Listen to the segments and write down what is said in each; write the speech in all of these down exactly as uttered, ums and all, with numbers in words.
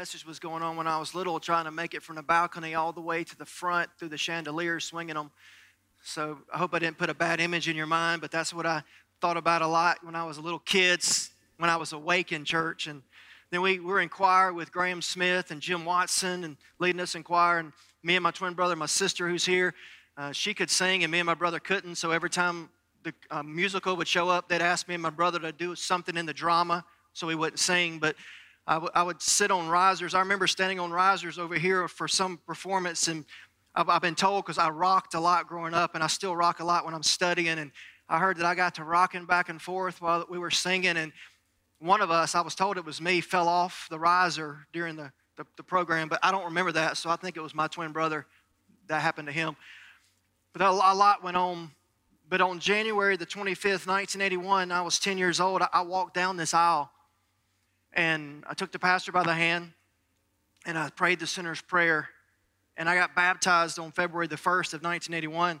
message was going on when I was little, trying to make it from the balcony all the way to the front through the chandeliers, swinging them. So I hope I didn't put a bad image in your mind, but that's what I thought about a lot when I was a little kid, when I was awake in church. And then we were in choir with Graham Smith and Jim Watson and leading us in choir. And me and my twin brother, my sister who's here, uh, she could sing and me and my brother couldn't. So every time the uh, musical would show up, they'd ask me and my brother to do something in the drama so we wouldn't sing. But I, w- I would sit on risers. I remember standing on risers over here for some performance. And I've, I've been told, because I rocked a lot growing up, and I still rock a lot when I'm studying. And I heard that I got to rocking back and forth while we were singing. And one of us, I was told it was me, fell off the riser during the, the, the program, but I don't remember that, so I think it was my twin brother that happened to him. But a lot went on. But on January the twenty-fifth, nineteen eighty-one, I was ten years old. I walked down this aisle, and I took the pastor by the hand, and I prayed the sinner's prayer, and I got baptized on February the first of nineteen eighty-one.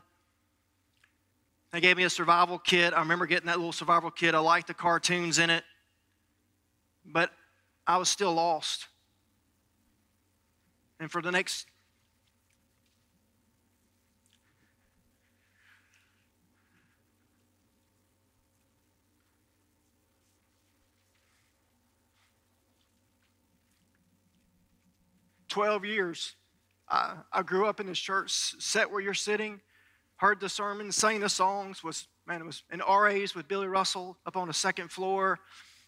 They gave me a survival kit. I remember getting that little survival kit. I liked the cartoons in it. But I was still lost. And for the next, twelve years, I, I grew up in this church, sat where you're sitting, heard the sermons, sang the songs, was, man, it was in R A's with Billy Russell up on the second floor.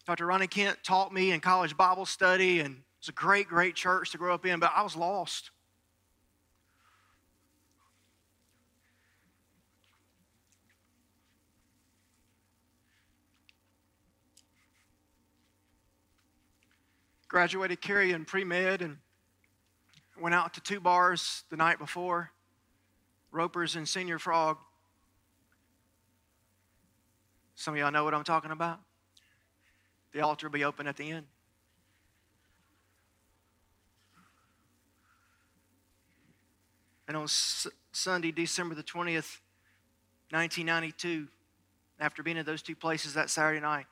Doctor Ronnie Kent taught me in college Bible study, and it's a great, great church to grow up in, but I was lost. Graduated Kerry in pre-med and went out to two bars the night before, Ropers and Señor Frog. Some of y'all know what I'm talking about. The altar will be open at the end. And on S- Sunday, December the twentieth, nineteen ninety-two, after being in those two places that Saturday night,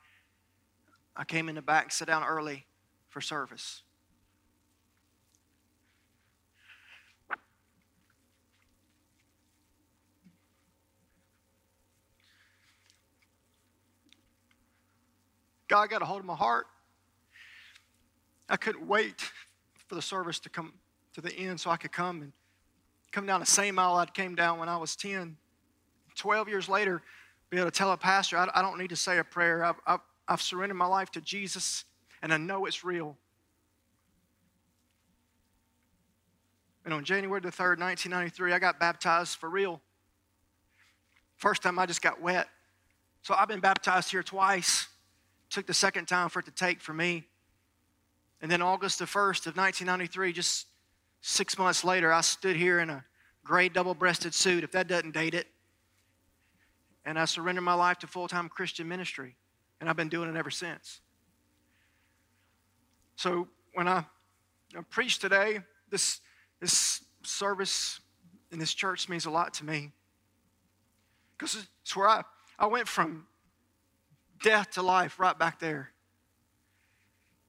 I came in the back, sat down early for service. God got a hold of my heart. I couldn't wait for the service to come to the end so I could come and come down the same aisle I came down when I was ten. twelve years later, be able to tell a pastor, I, I don't need to say a prayer. I've, I've, I've surrendered my life to Jesus, and I know it's real. And on January the third, nineteen ninety-three, I got baptized for real. First time I just got wet. So I've been baptized here twice. Took the second time for it to take for me. And then August the first of nineteen ninety-three, just six months later, I stood here in a gray double-breasted suit, if that doesn't date it. And I surrendered my life to full-time Christian ministry. And I've been doing it ever since. So when I, I preach today, this, this service in this church means a lot to me. Because it's where I, I went from death to life, right back there.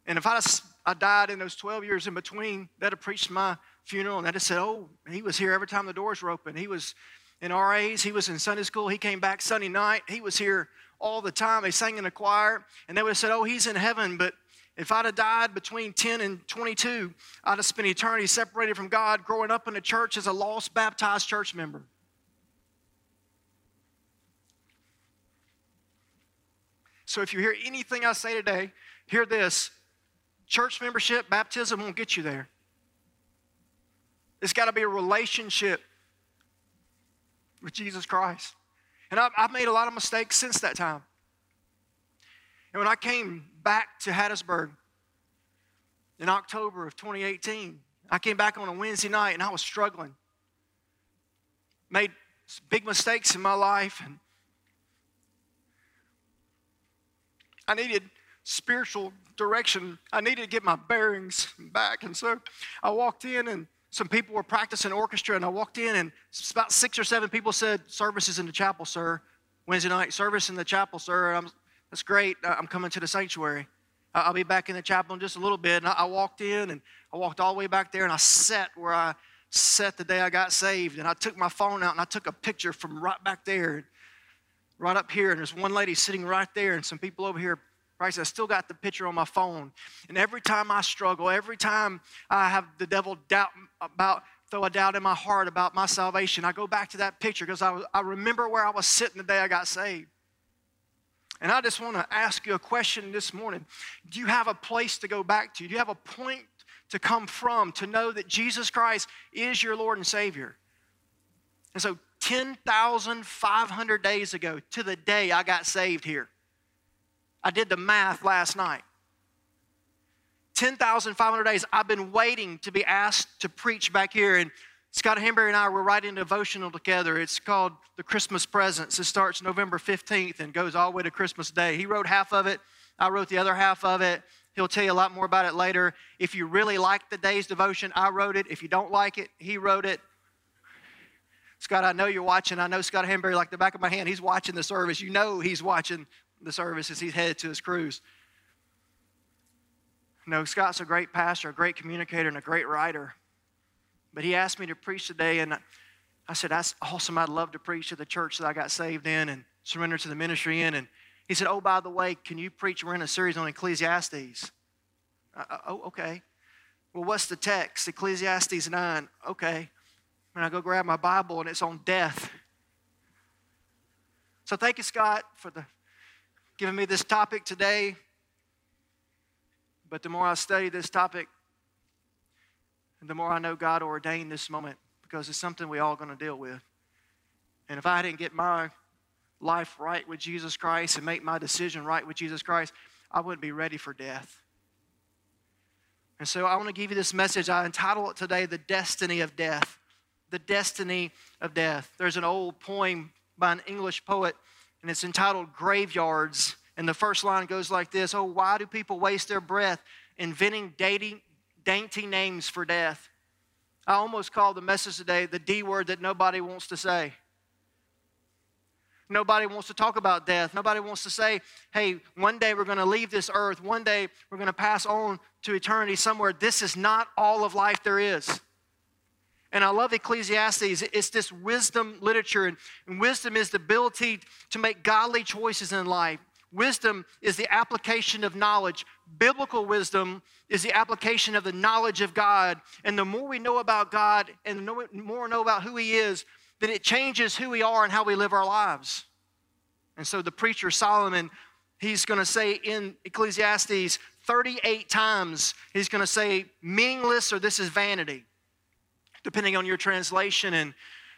And if I, just, I died in those twelve years in between, that'd have preached my funeral, and that'd have said, oh, he was here every time the doors were open. He was in R A's, he was in Sunday school, he came back Sunday night, he was here all the time. They sang in the choir, and they would have said, oh, he's in heaven. But if I'd have died between ten and twenty-two, I'd have spent eternity separated from God, growing up in the church as a lost, baptized church member. So if you hear anything I say today, hear this. Church membership, baptism won't get you there. It's got to be a relationship with Jesus Christ. And I've, I've made a lot of mistakes since that time. And when I came back to Hattiesburg in October of twenty eighteen, I came back on a Wednesday night and I was struggling. Made big mistakes in my life, and I needed spiritual direction. I needed to get my bearings back. And so I walked in, and some people were practicing orchestra, and I walked in, and about six or seven people said, service is in the chapel, sir. Wednesday night, service in the chapel, sir. I'm, that's great. I'm coming to the sanctuary. I'll be back in the chapel in just a little bit. And I walked in, and I walked all the way back there, and I sat where I sat the day I got saved. And I took my phone out, and I took a picture from right back there, right up here. And there's one lady sitting right there, and some people over here. Right, so I still got the picture on my phone. And every time I struggle, every time I have the devil doubt about, throw a doubt in my heart about my salvation, I go back to that picture because I, was, I remember where I was sitting the day I got saved. And I just want to ask you a question this morning. Do you have a place to go back to? Do you have a point to come from to know that Jesus Christ is your Lord and Savior? And so ten thousand five hundred days ago to the day I got saved here, I did the math last night. ten thousand five hundred days I've been waiting to be asked to preach back here. And Scott Hanbury and I were writing a devotional together. It's called The Christmas Presents. It starts November fifteenth and goes all the way to Christmas Day. He wrote half of it. I wrote the other half of it. He'll tell you a lot more about it later. If you really like the day's devotion, I wrote it. If you don't like it, he wrote it. Scott, I know you're watching. I know Scott Hanbury like the back of my hand. He's watching the service. You know he's watching the service as he's headed to his cruise. No, Scott's a great pastor, a great communicator, and a great writer. But he asked me to preach today, and I said, that's awesome. I'd love to preach to the church that I got saved in and surrendered to the ministry in. And he said, oh, by the way, can you preach? We're in a series on Ecclesiastes. I, oh, okay. Well, what's the text? Ecclesiastes nine. Okay. And I go grab my Bible, and it's on death. So thank you, Scott, for the giving me this topic today. But the more I study this topic, the more I know God ordained this moment, because it's something we all going to deal with. And if I didn't get my life right with Jesus Christ and make my decision right with Jesus Christ, I wouldn't be ready for death. And so I want to give you this message. I entitle it today, The Destiny of Death. The Destiny of Death. There's an old poem by an English poet, and it's entitled Graveyards. And the first line goes like this. Oh, why do people waste their breath inventing dainty, dainty names for death? I almost called the message today the D word that nobody wants to say. Nobody wants to talk about death. Nobody wants to say, hey, one day we're going to leave this earth. One day we're going to pass on to eternity somewhere. This is not all of life there is. And I love Ecclesiastes. It's this wisdom literature. And wisdom is the ability to make godly choices in life. Wisdom is the application of knowledge. Biblical wisdom is the application of the knowledge of God. And the more we know about God and the more we know about who He is, then it changes who we are and how we live our lives. And so the preacher Solomon, he's going to say in Ecclesiastes thirty-eight times, he's going to say meaningless or this is vanity, depending on your translation. And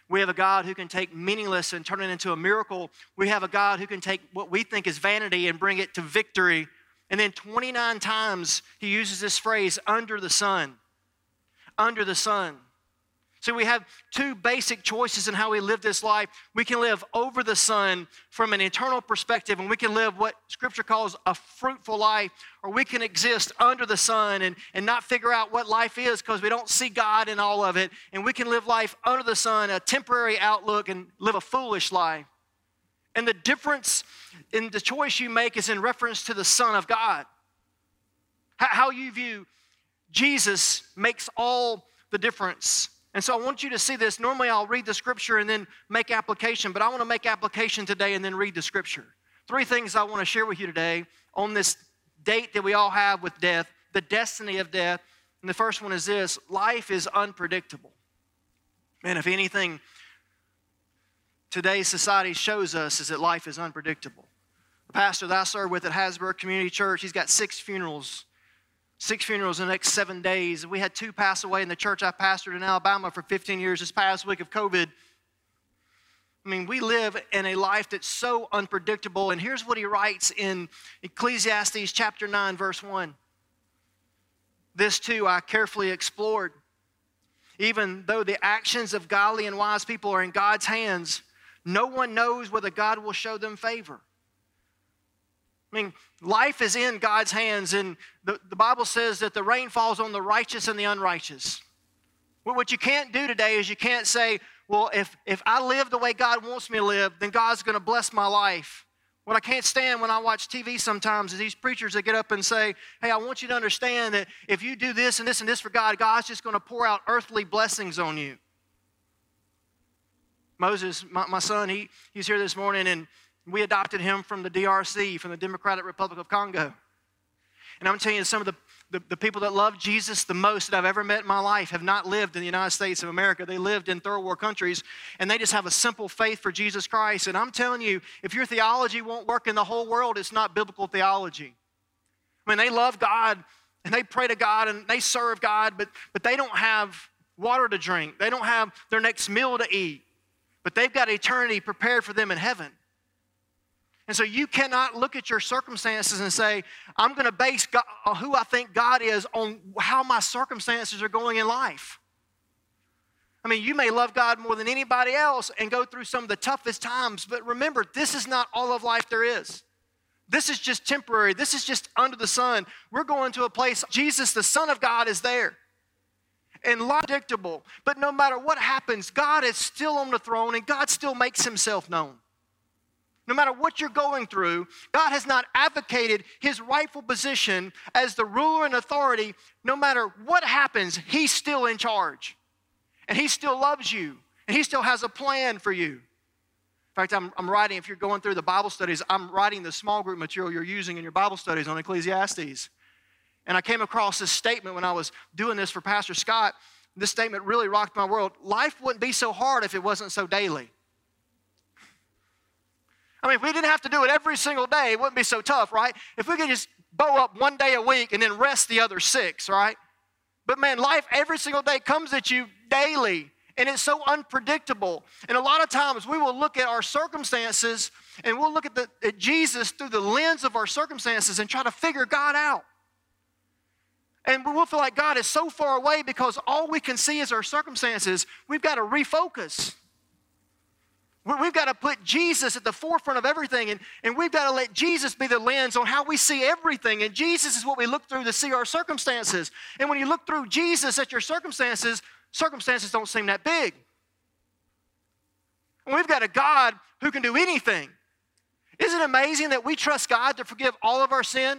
we have a God who can take meaningless and turn it into a miracle. We have a God who can take what we think is vanity and bring it to victory. And then twenty-nine times he uses this phrase, under the sun, under the sun. So we have two basic choices in how we live this life. We can live over the sun from an eternal perspective, and we can live what Scripture calls a fruitful life, or we can exist under the sun and, and not figure out what life is because we don't see God in all of it. And we can live life under the sun, a temporary outlook, and live a foolish life. And the difference in the choice you make is in reference to the Son of God. How you view Jesus makes all the difference. And so I want you to see this. Normally I'll read the Scripture and then make application, but I want to make application today and then read the Scripture. Three things I want to share with you today on this date that we all have with death, the destiny of death. And the first one is this: life is unpredictable. Man, if anything today's society shows us is that life is unpredictable. The pastor that I serve with at Hasbrouck Community Church, he's got six funerals. Six funerals in the next seven days. We had two pass away in the church I pastored in Alabama for fifteen years this past week of COVID. I mean, we live in a life that's so unpredictable. And here's what he writes in Ecclesiastes chapter nine, verse one. This too I carefully explored. Even though the actions of godly and wise people are in God's hands, no one knows whether God will show them favor. I mean, life is in God's hands, and the, the Bible says that the rain falls on the righteous and the unrighteous. Well, what you can't do today is you can't say, well, if, if I live the way God wants me to live, then God's going to bless my life. What I can't stand when I watch T V sometimes is these preachers that get up and say, hey, I want you to understand that if you do this and this and this for God, God's just going to pour out earthly blessings on you. Moses, my, my son, he, he's here this morning, and we adopted him from the D R C, from the Democratic Republic of Congo. And I'm telling you, some of the, the, the people that love Jesus the most that I've ever met in my life have not lived in the United States of America. They lived in third world countries, and they just have a simple faith for Jesus Christ. And I'm telling you, if your theology won't work in the whole world, it's not biblical theology. I mean, they love God, and they pray to God, and they serve God, but, but they don't have water to drink. They don't have their next meal to eat, but they've got eternity prepared for them in heaven. And so you cannot look at your circumstances and say, I'm going to base God, who I think God is on how my circumstances are going in life. I mean, you may love God more than anybody else and go through some of the toughest times, but remember, this is not all of life there is. This is just temporary. This is just under the sun. We're going to a place, Jesus, the Son of God, is there. And unpredictable, but no matter what happens, God is still on the throne, and God still makes himself known. No matter what you're going through, God has not advocated his rightful position as the ruler and authority. No matter what happens, he's still in charge. And he still loves you. And he still has a plan for you. In fact, I'm, I'm writing, if you're going through the Bible studies, I'm writing the small group material you're using in your Bible studies on Ecclesiastes. And I came across this statement when I was doing this for Pastor Scott. This statement really rocked my world. Life wouldn't be so hard if it wasn't so daily. I mean, if we didn't have to do it every single day, it wouldn't be so tough, right? If we could just bow up one day a week and then rest the other six, right? But man, life every single day comes at you daily, and it's so unpredictable. And a lot of times we will look at our circumstances, and we'll look at, the, at Jesus through the lens of our circumstances and try to figure God out. And we'll feel like God is so far away because all we can see is our circumstances. We've got to refocus. We've got to put Jesus at the forefront of everything, and, and we've got to let Jesus be the lens on how we see everything. And Jesus is what we look through to see our circumstances. And when you look through Jesus at your circumstances, circumstances don't seem that big. And we've got a God who can do anything. Isn't it amazing that we trust God to forgive all of our sin?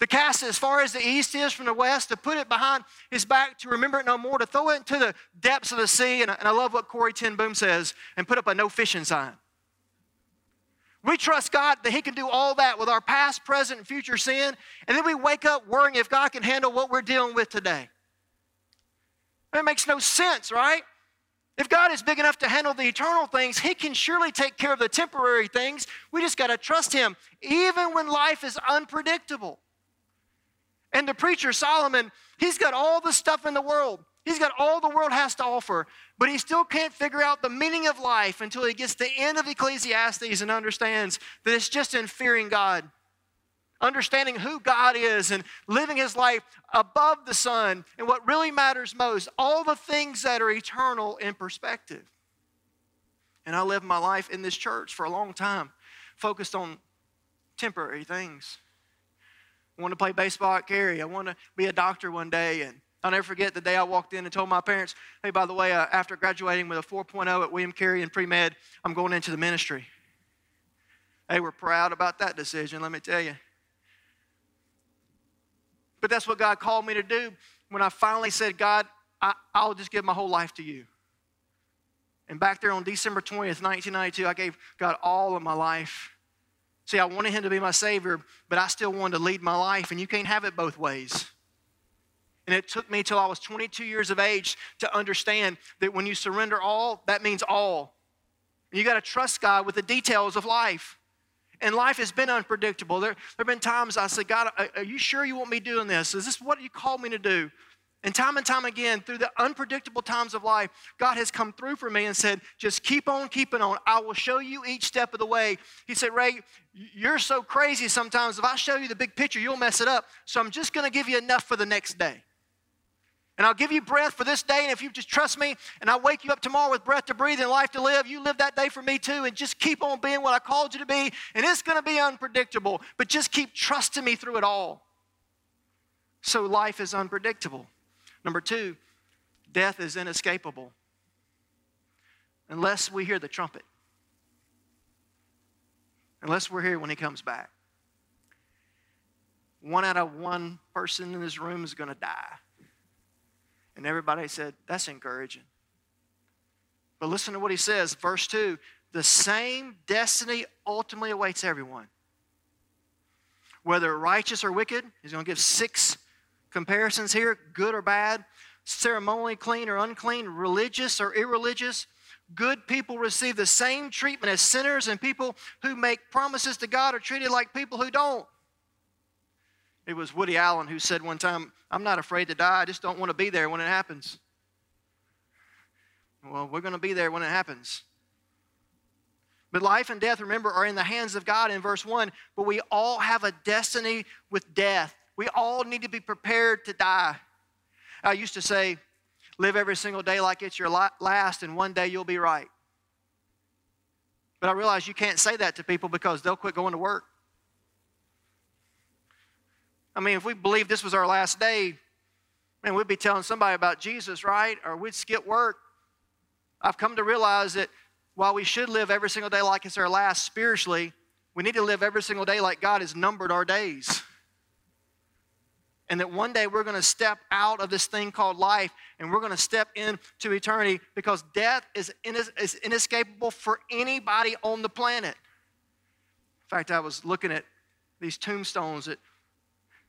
To cast it as far as the east is from the west, to put it behind his back, to remember it no more, to throw it into the depths of the sea. And I, and I love what Corey Ten Boom says, and put up a no fishing sign. We trust God that he can do all that with our past, present, and future sin. And then we wake up worrying if God can handle what we're dealing with today. That makes no sense, right? If God is big enough to handle the eternal things, he can surely take care of the temporary things. We just got to trust him, even when life is unpredictable. And the preacher, Solomon, he's got all the stuff in the world. He's got all the world has to offer, but he still can't figure out the meaning of life until he gets to the end of Ecclesiastes and understands that it's just in fearing God, understanding who God is and living his life above the sun and what really matters most, all the things that are eternal in perspective. And I lived my life in this church for a long time, focused on temporary things. I wanted to play baseball at Cary. I wanted to be a doctor one day. And I'll never forget the day I walked in and told my parents, hey, by the way, uh, after graduating with a four point oh at William Carey in pre-med, I'm going into the ministry. They were proud about that decision, let me tell you. But that's what God called me to do when I finally said, God, I, I'll just give my whole life to you. And back there on December twentieth, nineteen ninety-two, I gave God all of my life. See, I wanted him to be my Savior, but I still wanted to lead my life, and you can't have it both ways. And it took me till I was twenty-two years of age to understand that when you surrender all, that means all. And you got to trust God with the details of life. And life has been unpredictable. There, there have been times I said, God, are you sure you want me doing this? Is this what you called me to do? And time and time again, through the unpredictable times of life, God has come through for me and said, just keep on keeping on. I will show you each step of the way. He said, Ray, you're so crazy sometimes. If I show you the big picture, you'll mess it up. So I'm just going to give you enough for the next day. And I'll give you breath for this day. And if you just trust me, and I'll wake you up tomorrow with breath to breathe and life to live, you live that day for me too. And just keep on being what I called you to be. And it's going to be unpredictable. But just keep trusting me through it all. So life is unpredictable. Number two, death is inescapable unless we hear the trumpet. unless we're here when he comes back. One out of one person in this room is going to die. And everybody said, that's encouraging. But listen to what he says, verse two. The same destiny ultimately awaits everyone. Whether righteous or wicked, he's going to give six comparisons here, good or bad, ceremonially clean or unclean, religious or irreligious. Good people receive the same treatment as sinners, and people who make promises to God are treated like people who don't. It was Woody Allen who said one time, I'm not afraid to die, I just don't want to be there when it happens. Well, we're going to be there when it happens. But life and death, remember, are in the hands of God in verse one. But we all have a destiny with death. We all need to be prepared to die. I used to say, live every single day like it's your last, and one day you'll be right. But I realize you can't say that to people because they'll quit going to work. I mean, if we believed this was our last day, man, we'd be telling somebody about Jesus, right? Or we'd skip work. I've come to realize that while we should live every single day like it's our last spiritually, we need to live every single day like God has numbered our days. And that one day we're going to step out of this thing called life and we're going to step into eternity, because death is inescapable for anybody on the planet. In fact, I was looking at these tombstones that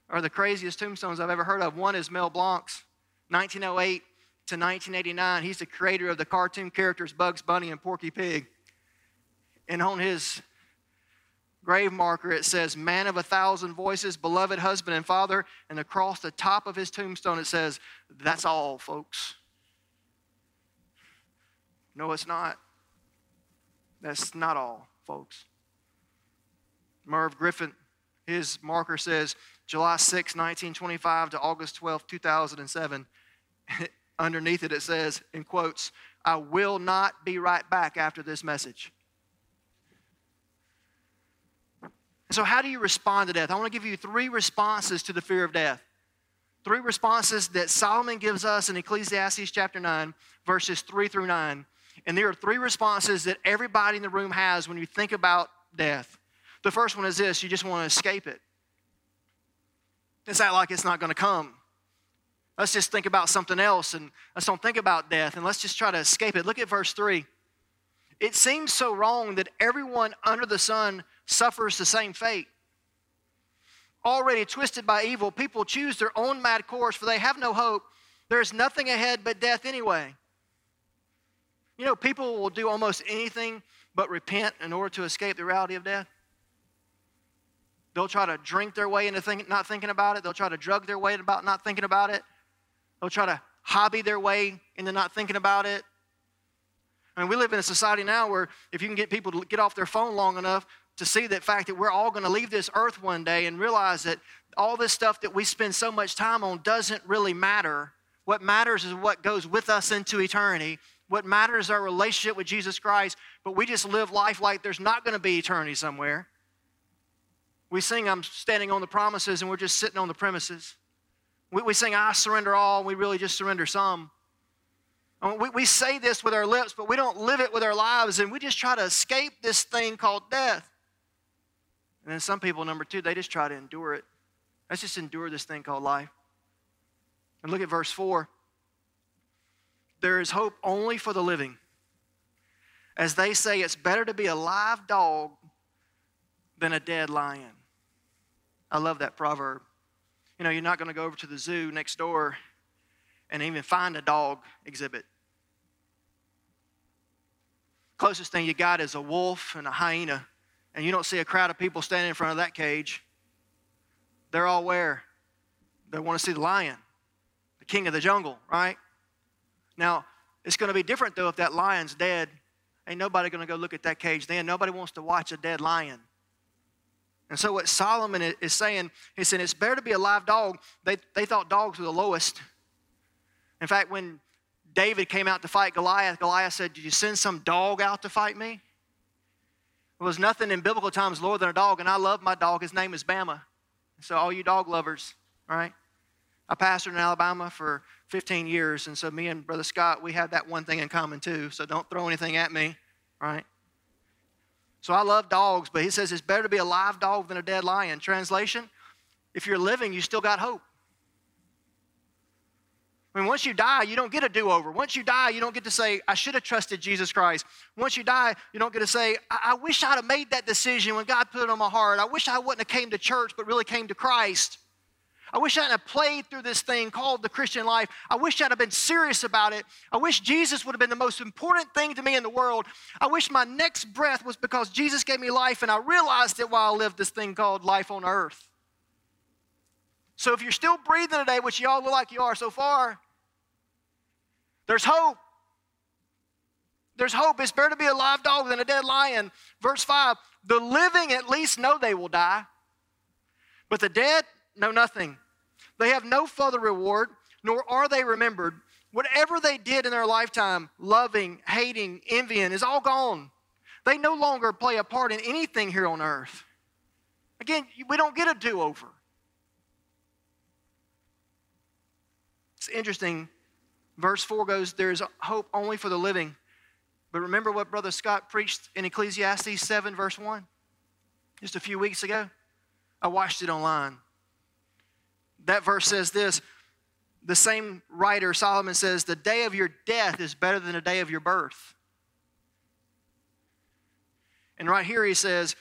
are the craziest tombstones I've ever heard of. One is Mel Blanc's, nineteen oh eight. To nineteen eighty-nine, he's the creator of the cartoon characters Bugs Bunny and Porky Pig. And on his grave marker, it says, man of a thousand voices, beloved husband and father. And across the top of his tombstone, it says, that's all, folks. No, it's not. That's not all, folks. Merv Griffin, his marker says, July sixth, nineteen twenty-five to August twelfth, two thousand seven. Underneath it, it says, in quotes, I will not be right back after this message. So how do you respond to death? I want to give you three responses to the fear of death. Three responses that Solomon gives us in Ecclesiastes chapter nine, verses three through nine. And there are three responses that everybody in the room has when you think about death. The first one is this: you just want to escape it. It's not like it's not going to come. Let's just think about something else, and let's don't think about death, and let's just try to escape it. Look at verse three. It seems so wrong that everyone under the sun suffers the same fate. Already twisted by evil, people choose their own mad course, for they have no hope. There is nothing ahead but death anyway. You know, people will do almost anything but repent in order to escape the reality of death. They'll try to drink their way into think, not thinking about it. They'll try to drug their way about not thinking about it. They'll try to hobby their way into not thinking about it. I mean, we live in a society now where if you can get people to get off their phone long enough to see the fact that we're all going to leave this earth one day and realize that all this stuff that we spend so much time on doesn't really matter. What matters is what goes with us into eternity. What matters is our relationship with Jesus Christ, but we just live life like there's not going to be eternity somewhere. We sing, I'm standing on the promises, and we're just sitting on the premises. We, we sing, I surrender all, and we really just surrender some. We, we say this with our lips, but we don't live it with our lives, and we just try to escape this thing called death. And then some people, number two, they just try to endure it. Let's just endure this thing called life. And look at verse four. There is hope only for the living. As they say, it's better to be a live dog than a dead lion. I love that proverb. You know, you're not going to go over to the zoo next door and even find a dog exhibit. Closest thing you got is a wolf and a hyena, and you don't see a crowd of people standing in front of that cage. They're all where? They want to see the lion, the king of the jungle, right? Now, it's going to be different, though, if that lion's dead. Ain't nobody going to go look at that cage then. Nobody wants to watch a dead lion. And so what Solomon is saying, he said, it's better to be a live dog. They, they thought dogs were the lowest. In fact, when David came out to fight Goliath, Goliath said, did you send some dog out to fight me? There was nothing in biblical times lower than a dog, and I love my dog. His name is Bama. So all you dog lovers, all right? I pastored in Alabama for fifteen years, and so me and Brother Scott, we have that one thing in common too, so don't throw anything at me, all right? So I love dogs, but he says it's better to be a live dog than a dead lion. Translation, if you're living, you still got hope. I mean, once you die, you don't get a do-over. Once you die, you don't get to say, I should have trusted Jesus Christ. Once you die, you don't get to say, I, I wish I'd have made that decision when God put it on my heart. I wish I wouldn't have came to church, but really came to Christ. I wish I'd have played through this thing called the Christian life. I wish I'd have been serious about it. I wish Jesus would have been the most important thing to me in the world. I wish my next breath was because Jesus gave me life, and I realized it while I lived this thing called life on earth. So if you're still breathing today, which y'all look like you are so far, there's hope. There's hope. It's better to be a live dog than a dead lion. Verse five, the living at least know they will die, but the dead know nothing. They have no further reward, nor are they remembered. Whatever they did in their lifetime, loving, hating, envying, is all gone. They no longer play a part in anything here on earth. Again, we don't get a do-over. It's interesting. Verse four goes, there is hope only for the living. But remember what Brother Scott preached in Ecclesiastes seven, verse one, just a few weeks ago? I watched it online. That verse says this. The same writer, Solomon, says, the day of your death is better than the day of your birth. And right here he says,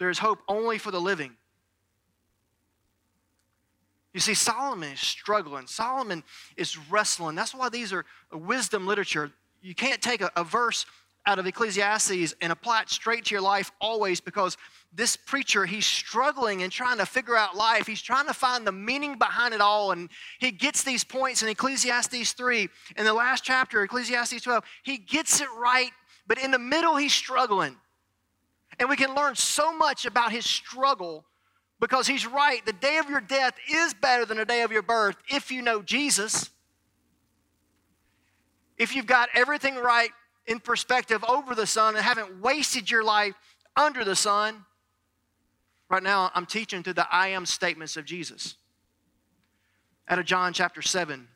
there is hope only for the living. You see, Solomon is struggling. Solomon is wrestling. That's why these are wisdom literature. You can't take a, a verse out of Ecclesiastes and apply it straight to your life always, because this preacher, he's struggling and trying to figure out life. He's trying to find the meaning behind it all, and he gets these points in Ecclesiastes three. In the last chapter, Ecclesiastes twelve, he gets it right, but in the middle, he's struggling. And we can learn so much about his struggle, because he's right. The day of your death is better than the day of your birth if you know Jesus. If you've got everything right in perspective over the sun and haven't wasted your life under the sun. Right now, I'm teaching through the I am statements of Jesus out of John chapter seven.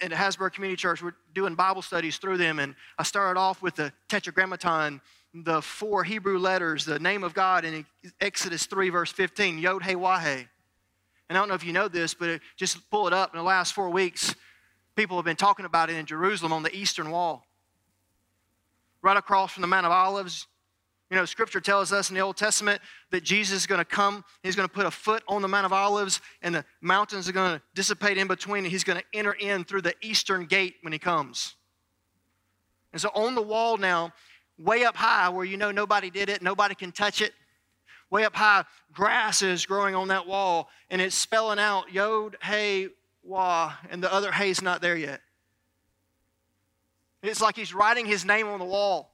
At Hasbrouck Community Church, we're doing Bible studies through them, and I started off with the Tetragrammaton, the four Hebrew letters, the name of God in Exodus three, verse fifteen, Yod, Hey, Wahe. And I don't know if you know this, but just pull it up. In the last four weeks, people have been talking about it in Jerusalem on the Eastern Wall. Right across from the Mount of Olives, you know, Scripture tells us in the Old Testament that Jesus is going to come. He's going to put a foot on the Mount of Olives, and the mountains are going to dissipate in between, and he's going to enter in through the Eastern Gate when he comes. And so on the wall now, way up high where you know nobody did it, nobody can touch it. Way up high, grass is growing on that wall, and it's spelling out Yod, Hey, Wah, and the other Hey's not there yet. It's like he's writing his name on the wall.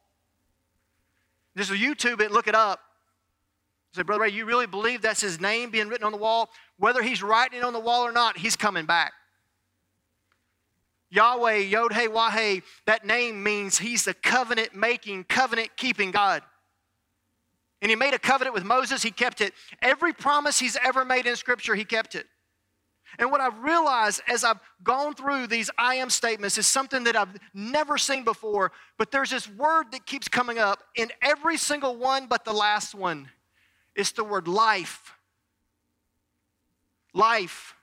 Just YouTube it, look it up. Say, Brother Ray, you really believe that's his name being written on the wall? Whether he's writing it on the wall or not, he's coming back. Yahweh, Yod, Hey, Wahe, that name means he's the covenant-making, covenant-keeping God. And he made a covenant with Moses, he kept it. Every promise he's ever made in Scripture, he kept it. And what I've realized as I've gone through these I am statements is something that I've never seen before, but there's this word that keeps coming up in every single one but the last one. It's the word life. Life.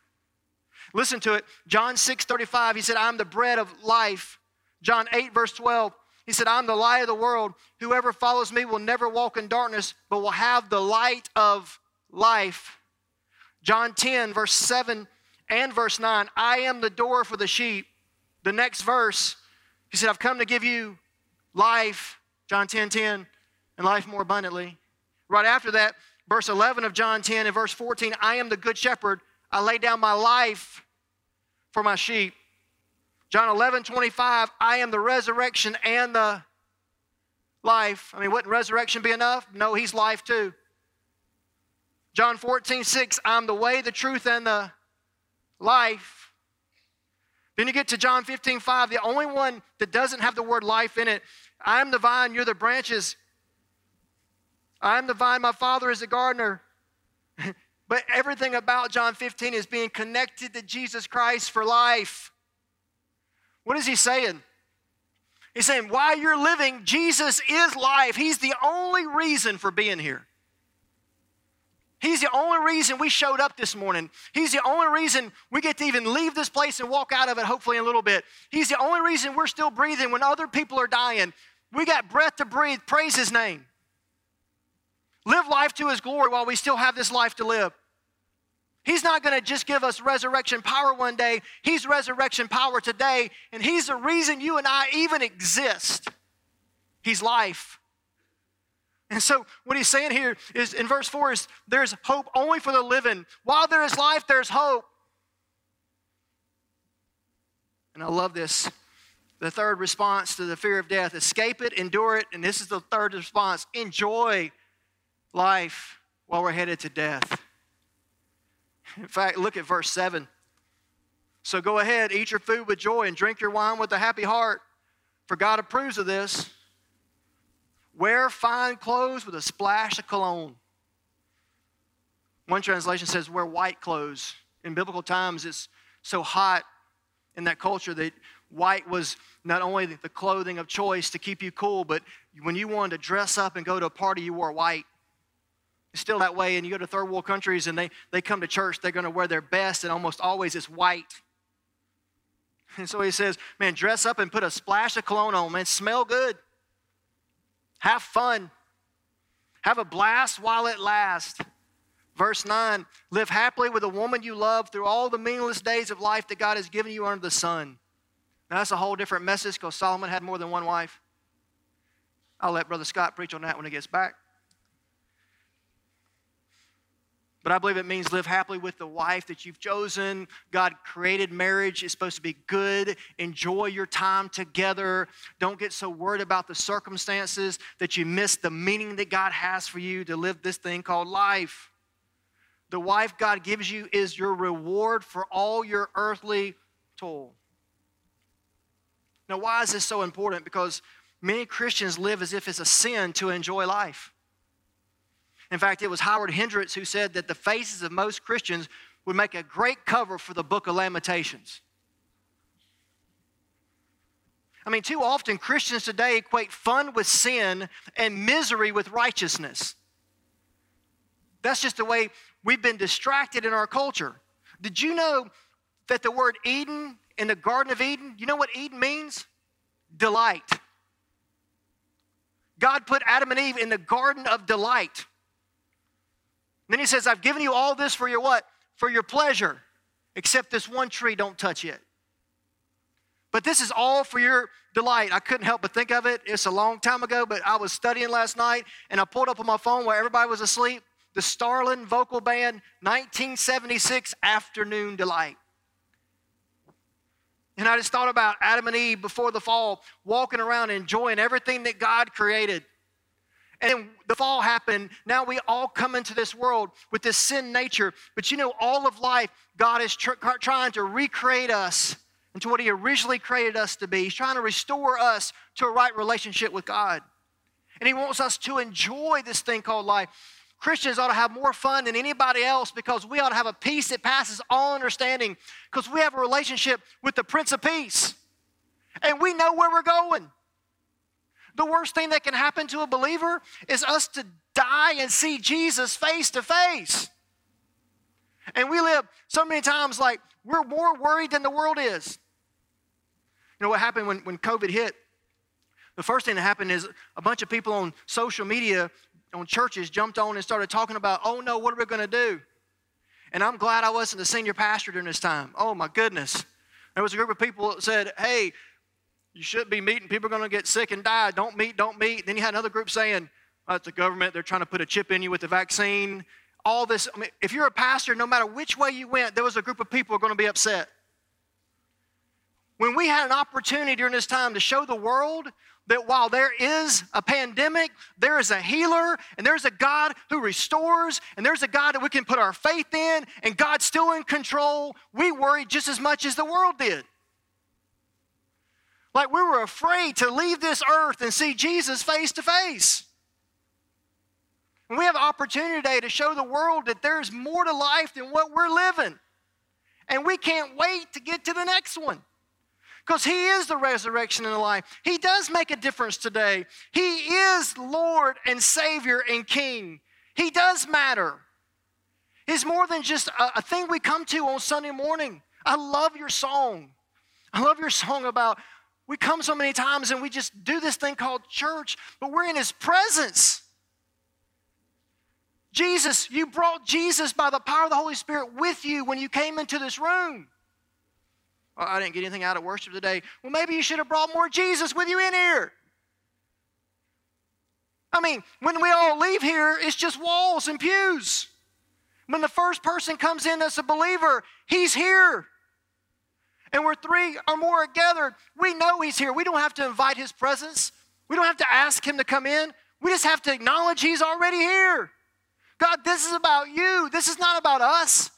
Listen to it. John six thirty-five, he said, I'm the bread of life. John eight, verse twelve, he said, I'm the light of the world. Whoever follows me will never walk in darkness, but will have the light of life. John ten, verse seven and verse nine, I am the door for the sheep. The next verse, he said, I've come to give you life, John ten ten, and life more abundantly. Right after that, verse eleven of John ten and verse fourteen, I am the good shepherd. I lay down my life for my sheep. John eleven twenty-five, I am the resurrection and the life. I mean, wouldn't resurrection be enough? No, he's life too. John fourteen six, I'm the way, the truth, and the life. Then you get to John fifteen five, the only one that doesn't have the word life in it. I am the vine, you're the branches. I am the vine, my Father is the gardener. But everything about John fifteen is being connected to Jesus Christ for life. What is he saying? He's saying, while you're living, Jesus is life. He's the only reason for being here. He's the only reason we showed up this morning. He's the only reason we get to even leave this place and walk out of it, hopefully in a little bit. He's the only reason we're still breathing when other people are dying. We got breath to breathe. Praise his name. Live life to his glory while we still have this life to live. He's not going to just give us resurrection power one day. He's resurrection power today, and he's the reason you and I even exist. He's life. And so what he's saying here is in verse four is there's hope only for the living. While there is life, there's hope. And I love this. The third response to the fear of death, escape it, endure it. And this is the third response, enjoy life while we're headed to death. In fact, look at verse seven. So go ahead, eat your food with joy and drink your wine with a happy heart, for God approves of this. Wear fine clothes with a splash of cologne. One translation says wear white clothes. In biblical times, it's so hot in that culture that white was not only the clothing of choice to keep you cool, but when you wanted to dress up and go to a party, you wore white. It's still that way, and you go to third world countries and they, they come to church, they're going to wear their best, and almost always it's white. And so he says, man, dress up and put a splash of cologne on, man, smell good. Have fun. Have a blast while it lasts. Verse nine, live happily with a woman you love through all the meaningless days of life that God has given you under the sun. Now, that's a whole different message because Solomon had more than one wife. I'll let Brother Scott preach on that when he gets back. But I believe it means live happily with the wife that you've chosen. God created marriage. It's supposed to be good. Enjoy your time together. Don't get so worried about the circumstances that you miss the meaning that God has for you to live this thing called life. The wife God gives you is your reward for all your earthly toil. Now, why is this so important? Because many Christians live as if it's a sin to enjoy life. In fact, it was Howard Hendricks who said that the faces of most Christians would make a great cover for the book of Lamentations. I mean, too often Christians today equate fun with sin and misery with righteousness. That's just the way we've been distracted in our culture. Did you know that the word Eden in the Garden of Eden, you know what Eden means? Delight. God put Adam and Eve in the Garden of Delight. Then he says, I've given you all this for your what? For your pleasure, except this one tree, don't touch it. But this is all for your delight. I couldn't help but think of it. It's a long time ago, but I was studying last night, and I pulled up on my phone while everybody was asleep, the Starlin Vocal Band, nineteen seventy-six, Afternoon Delight. And I just thought about Adam and Eve before the fall, walking around enjoying everything that God created. And then the fall happened. Now we all come into this world with this sin nature. But you know, all of life, God is tr- trying to recreate us into what he originally created us to be. He's trying to restore us to a right relationship with God. And he wants us to enjoy this thing called life. Christians ought to have more fun than anybody else because we ought to have a peace that passes all understanding because we have a relationship with the Prince of Peace. And we know where we're going. The worst thing that can happen to a believer is us to die and see Jesus face to face. And we live so many times like we're more worried than the world is. You know what happened when, when COVID hit? The first thing that happened is a bunch of people on social media, on churches, jumped on and started talking about, oh no, what are we going to do? And I'm glad I wasn't the senior pastor during this time. Oh my goodness. There was a group of people that said, hey, you shouldn't be meeting. People are going to get sick and die. Don't meet, don't meet. Then you had another group saying, oh, it's the government. They're trying to put a chip in you with the vaccine. All this. I mean, if you're a pastor, no matter which way you went, there was a group of people who are going to be upset. When we had an opportunity during this time to show the world that while there is a pandemic, there is a healer, and there's a God who restores, and there's a God that we can put our faith in, and God's still in control, we worried just as much as the world did. Like we were afraid to leave this earth and see Jesus face to face. And we have an opportunity today to show the world that there's more to life than what we're living. And we can't wait to get to the next one. because he is the resurrection and the life. He does make a difference today. He is Lord and Savior and King. He does matter. It's more than just a, a thing we come to on Sunday morning. I love your song. I love your song about we come so many times and we just do this thing called church, but we're in his presence. Jesus, you brought Jesus by the power of the Holy Spirit with you when you came into this room. Well, I didn't get anything out of worship today. Well, maybe you should have brought more Jesus with you in here. I mean, when we all leave here, it's just walls and pews. When the first person comes in as a believer, he's here. And we're three or more gathered, we know he's here. We don't have to invite his presence. We don't have to ask him to come in. We just have to acknowledge he's already here. God, this is about you. This is not about us.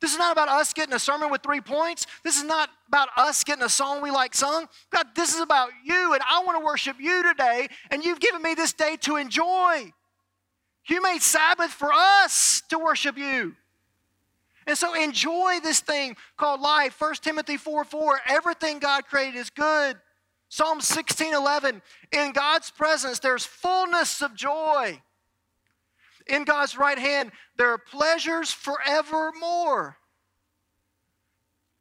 This is not about us getting a sermon with three points. This is not about us getting a song we like sung. God, this is about you, and I want to worship you today, and you've given me this day to enjoy. You made Sabbath for us to worship you. And so enjoy this thing called life. First Timothy four four, everything God created is good. Psalm sixteen eleven, in God's presence there's fullness of joy. In God's right hand, there are pleasures forevermore.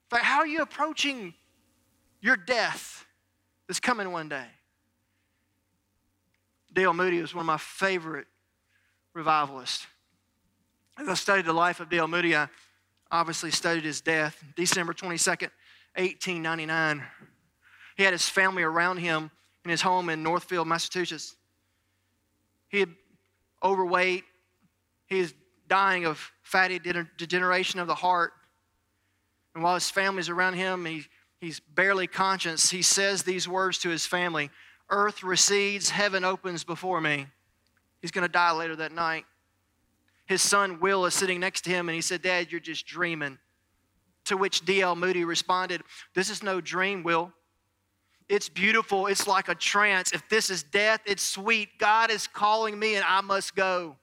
But how are you approaching your death that's coming one day? Dale Moody was one of my favorite revivalists. As I studied the life of Dale Moody, I obviously studied his death. December twenty-second, eighteen ninety-nine. He had his family around him in his home in Northfield, Massachusetts. He had overweight. He is dying of fatty degeneration of the heart. And while his family's around him, he, he's barely conscious. He says these words to his family, "Earth recedes, heaven opens before me." He's going to die later that night. His son, Will, is sitting next to him, and he said, "Dad, you're just dreaming." To which D L Moody responded, "This is no dream, Will. It's beautiful. It's like a trance. If this is death, it's sweet. God is calling me, and I must go."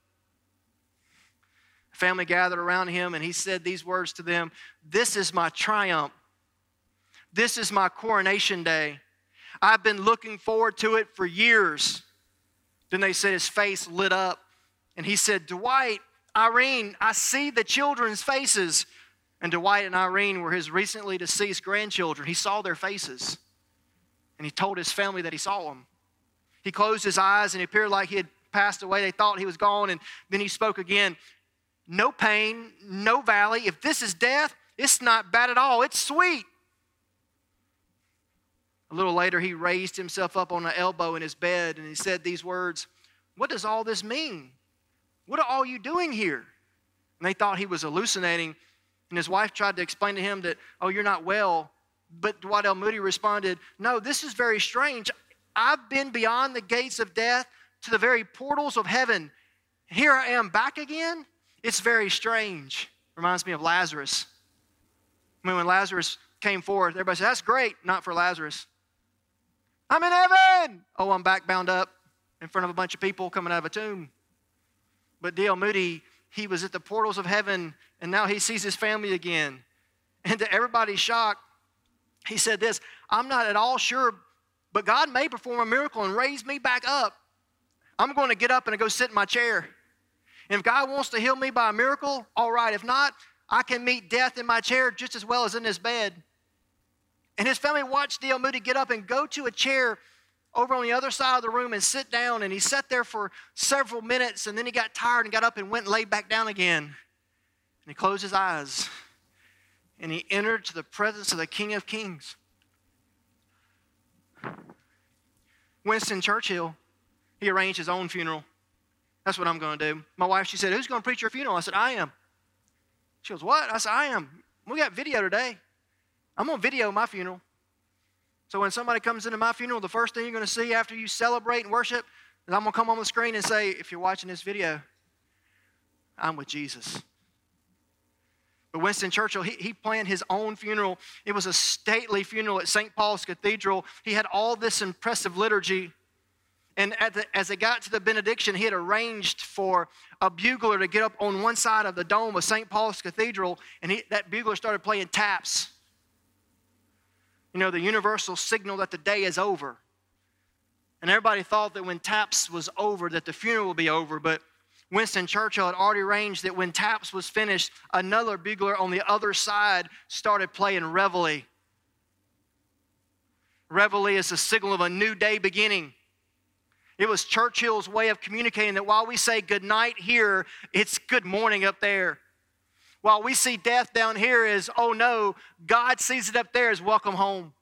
Family gathered around him, and he said these words to them, "This is my triumph. This is my coronation day. I've been looking forward to it for years." Then they said his face lit up, and he said, "Dwight, Irene, I see the children's faces." And Dwight and Irene were his recently deceased grandchildren. He saw their faces. And he told his family that he saw him. He closed his eyes and it appeared like he had passed away. They thought he was gone, and then he spoke again. "No pain, no valley. If this is death, it's not bad at all. It's sweet." A little later, he raised himself up on an elbow in his bed and he said these words, "What does all this mean? What are all you doing here?" And they thought he was hallucinating, and his wife tried to explain to him that, "Oh, you're not well." But Dwight L. Moody responded, "No, this is very strange. I've been beyond the gates of death to the very portals of heaven. Here I am back again. It's very strange." Reminds me of Lazarus. I mean, when Lazarus came forth, everybody said, "That's great." Not for Lazarus. "I'm in heaven. Oh, I'm back bound up in front of a bunch of people coming out of a tomb." But D L Moody, he was at the portals of heaven, and now he sees his family again. And to everybody's shock, he said this, "I'm not at all sure, but God may perform a miracle and raise me back up. I'm going to get up and go sit in my chair. And if God wants to heal me by a miracle, all right. If not, I can meet death in my chair just as well as in this bed." And his family watched D L Moody get up and go to a chair over on the other side of the room and sit down. And he sat there for several minutes, and then he got tired and got up and went and laid back down again. And he closed his eyes. And he entered to the presence of the King of Kings. Winston Churchill, he arranged his own funeral. "That's what I'm going to do." My wife, she said, "Who's going to preach your funeral?" I said, "I am." She goes, "What?" I said, "I am. We got video today. I'm going to video my funeral. So when somebody comes into my funeral, the first thing you're going to see after you celebrate and worship is I'm going to come on the screen and say, if you're watching this video, I'm with Jesus." But Winston Churchill, he, he planned his own funeral. It was a stately funeral at Saint Paul's Cathedral. He had all this impressive liturgy. And at the, as it got to the benediction, he had arranged for a bugler to get up on one side of the dome of Saint Paul's Cathedral, and he, that bugler started playing taps. you know, the universal signal that the day is over. And everybody thought that when Taps was over, that the funeral would be over, but Winston Churchill had already arranged that when Taps was finished, another bugler on the other side started playing Reveille. Reveille is the signal of a new day beginning. It was Churchill's way of communicating that while we say good night here, it's good morning up there. While we see death down here as, oh no, God sees it up there as welcome home.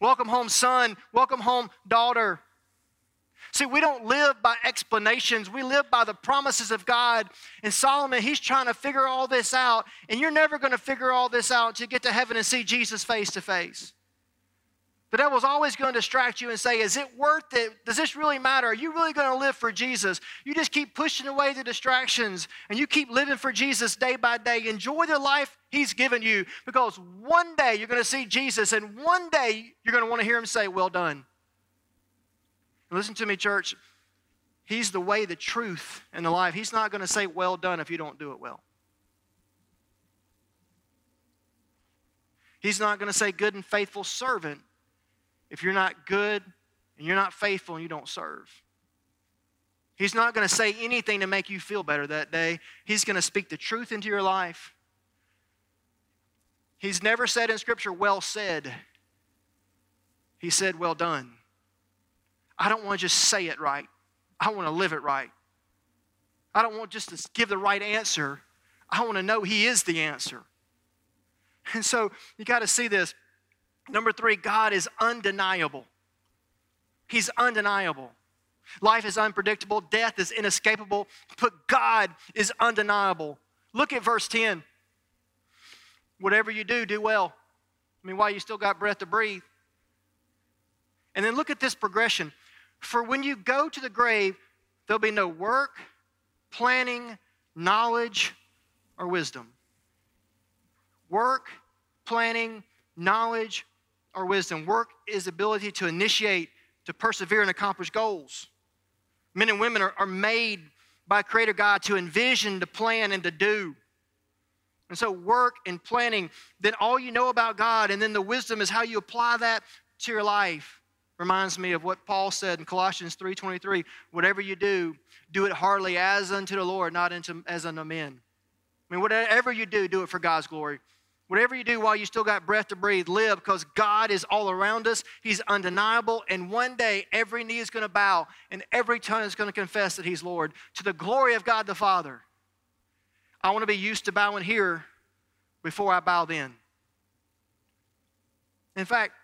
Welcome home, son. Welcome home, daughter. See, we don't live by explanations. We live by the promises of God. And Solomon, he's trying to figure all this out. And you're never going to figure all this out until you get to heaven and see Jesus face to face. The devil's always going to distract you and say, is it worth it? Does this really matter? Are you really going to live for Jesus? You just keep pushing away the distractions and you keep living for Jesus day by day. Enjoy the life he's given you, because one day you're going to see Jesus and one day you're going to want to hear him say, well done. And listen to me, church. He's the way, the truth, and the life. He's not going to say well done if you don't do it well. He's not going to say good and faithful servant if you're not good and you're not faithful and you don't serve. He's not going to say anything to make you feel better that day. He's going to speak the truth into your life. He's never said in Scripture, well said. He said, well done. I don't want to just say it right. I want to live it right. I don't want just to give the right answer. I want to know he is the answer. And so you got to see this. Number three, God is undeniable. He's undeniable. Life is unpredictable. Death is inescapable. But God is undeniable. Look at verse ten. Whatever you do, do well. I mean, while you still got breath to breathe. And then look at this progression. For when you go to the grave, there'll be no work, planning, knowledge, or wisdom. Work, planning, knowledge, or wisdom. Work is ability to initiate, to persevere, and accomplish goals. Men and women are, are made by Creator God to envision, to plan, and to do. And so work and planning, then all you know about God, and then the wisdom is how you apply that to your life. Reminds me of what Paul said in Colossians three twenty-three, whatever you do, do it heartily as unto the Lord, not unto, as unto men. I mean, whatever you do, do it for God's glory. Whatever you do while you still got breath to breathe, live, because God is all around us. He's undeniable, and one day every knee is going to bow and every tongue is going to confess that he's Lord, to the glory of God the Father. I want to be used to bowing here before I bow then. In fact,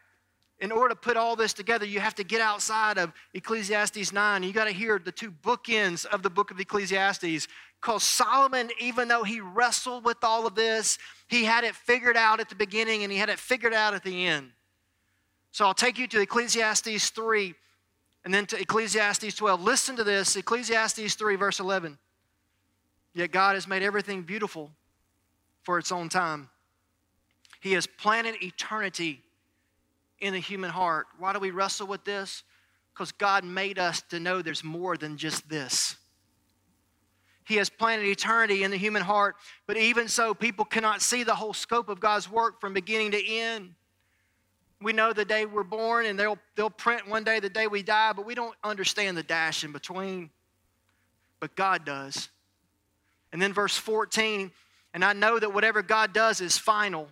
in order to put all this together, you have to get outside of Ecclesiastes nine. You got to hear the two bookends of the book of Ecclesiastes, because Solomon, even though he wrestled with all of this, he had it figured out at the beginning and he had it figured out at the end. So I'll take you to Ecclesiastes three and then to Ecclesiastes twelve. Listen to this, Ecclesiastes three, verse eleven. Yet God has made everything beautiful for its own time. He has planted eternity in the human heart. Why do we wrestle with this? Because God made us to know there's more than just this. He has planted eternity in the human heart, but even so, people cannot see the whole scope of God's work from beginning to end. We know the day we're born, and they'll they'll print one day the day we die, but we don't understand the dash in between. But God does. And then verse fourteen, and I know that whatever God does is final.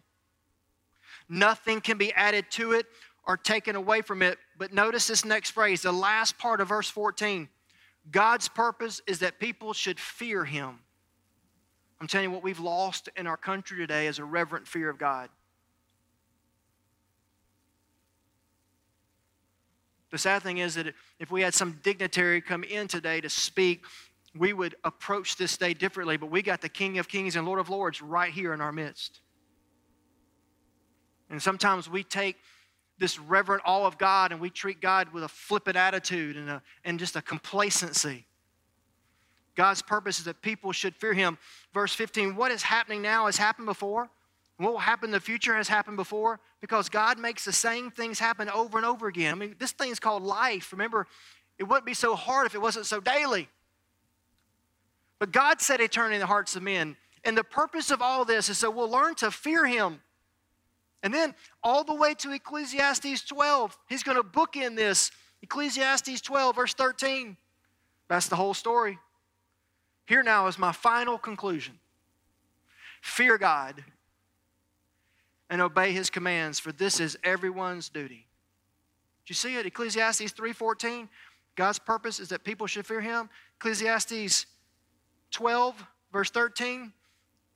Nothing can be added to it or taken away from it. But notice this next phrase, the last part of verse fourteen. God's purpose is that people should fear him. I'm telling you, what we've lost in our country today is a reverent fear of God. The sad thing is that if we had some dignitary come in today to speak, we would approach this day differently. But we got the King of Kings and Lord of Lords right here in our midst. And sometimes we take this reverent awe of God and we treat God with a flippant attitude and, a, and just a complacency. God's purpose is that people should fear him. Verse fifteen, what is happening now has happened before. What will happen in the future has happened before, because God makes the same things happen over and over again. I mean, this thing's called life. Remember, it wouldn't be so hard if it wasn't so daily. But God set eternity in the hearts of men. And the purpose of all this is so we'll learn to fear him. And then all the way to Ecclesiastes twelve, he's going to bookend this. Ecclesiastes twelve, verse thirteen. That's the whole story. Here now is my final conclusion. Fear God and obey his commands, for this is everyone's duty. Do you see it? Ecclesiastes three fourteen, God's purpose is that people should fear him. Ecclesiastes twelve, verse thirteen,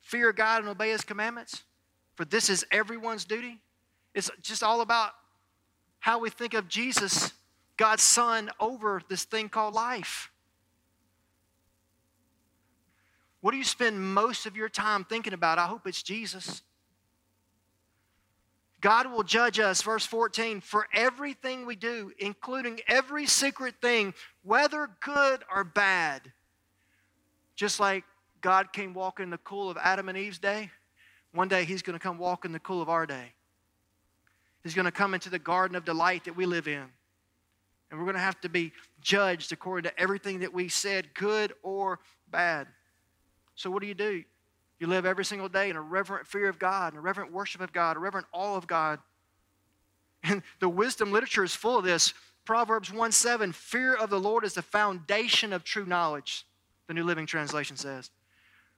fear God and obey his commandments, for this is everyone's duty. It's just all about how we think of Jesus, God's Son, over this thing called life. What do you spend most of your time thinking about? I hope it's Jesus. God will judge us, verse fourteen, for everything we do, including every secret thing, whether good or bad. Just like God came walking in the cool of Adam and Eve's day, one day he's going to come walk in the cool of our day. He's going to come into the garden of delight that we live in. And we're going to have to be judged according to everything that we said, good or bad. So what do you do? You live every single day in a reverent fear of God, in a reverent worship of God, a reverent awe of God. And the wisdom literature is full of this. Proverbs one seven, fear of the Lord is the foundation of true knowledge, the New Living Translation says.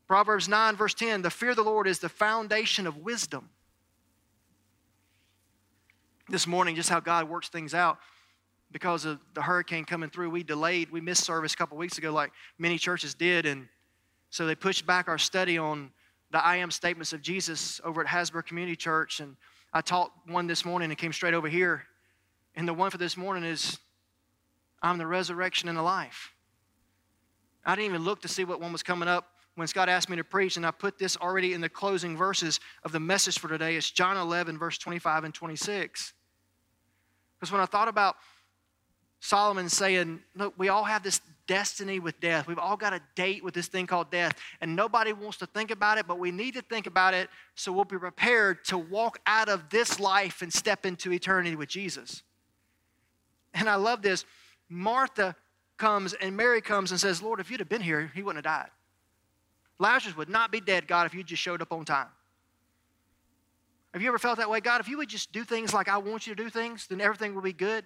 Proverbs nine, verse ten, the fear of the Lord is the foundation of wisdom. This morning, just how God works things out. Because of the hurricane coming through, we delayed, we missed service a couple weeks ago like many churches did, and so they pushed back our study on the I am statements of Jesus over at Hasbrouck Community Church, and I taught one this morning and came straight over here, and the one for this morning is, I'm the resurrection and the life. I didn't even look to see what one was coming up when Scott asked me to preach, and I put this already in the closing verses of the message for today. It's John eleven, verse twenty-five and twenty-six. Because when I thought about Solomon saying, look, we all have this destiny with death. We've all got a date with this thing called death, and nobody wants to think about it, but we need to think about it so we'll be prepared to walk out of this life and step into eternity with Jesus. And I love this. Martha comes and Mary comes and says, Lord, if you'd have been here, he wouldn't have died. Lazarus would not be dead, God, if you just showed up on time. Have you ever felt that way? God, if you would just do things like I want you to do things, then everything will be good.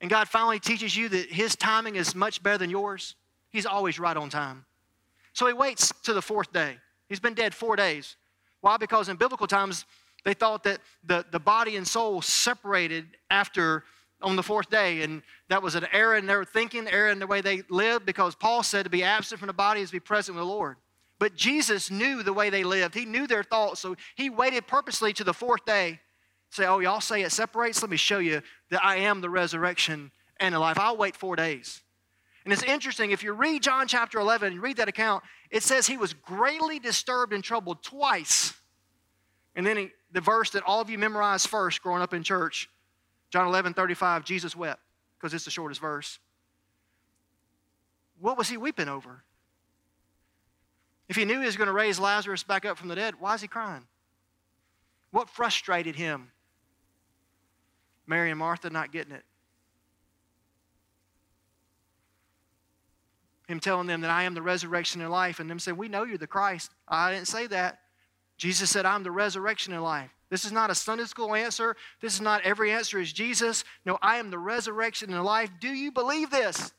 And God finally teaches you that his timing is much better than yours. He's always right on time. So he waits to the fourth day. He's been dead four days. Why? Because in biblical times, they thought that the, the body and soul separated after on the fourth day. And that was an error in their thinking, error in the way they lived, because Paul said to be absent from the body is to be present with the Lord. But Jesus knew the way they lived. He knew their thoughts. So he waited purposely to the fourth day. Say, oh, y'all say it separates? Let me show you that I am the resurrection and the life. I'll wait four days. And it's interesting, if you read John chapter eleven and you read that account, it says he was greatly disturbed and troubled twice. And then he, the verse that all of you memorized first growing up in church, John eleven, thirty-five, Jesus wept, because it's the shortest verse. What was he weeping over? If he knew he was going to raise Lazarus back up from the dead, why is he crying? What frustrated him? Mary and Martha not getting it. Him telling them that I am the resurrection and life, and them saying, we know you're the Christ. I didn't say that. Jesus said, I'm the resurrection and life. This is not a Sunday school answer. This is not every answer is Jesus. No, I am the resurrection and life. Do you believe this?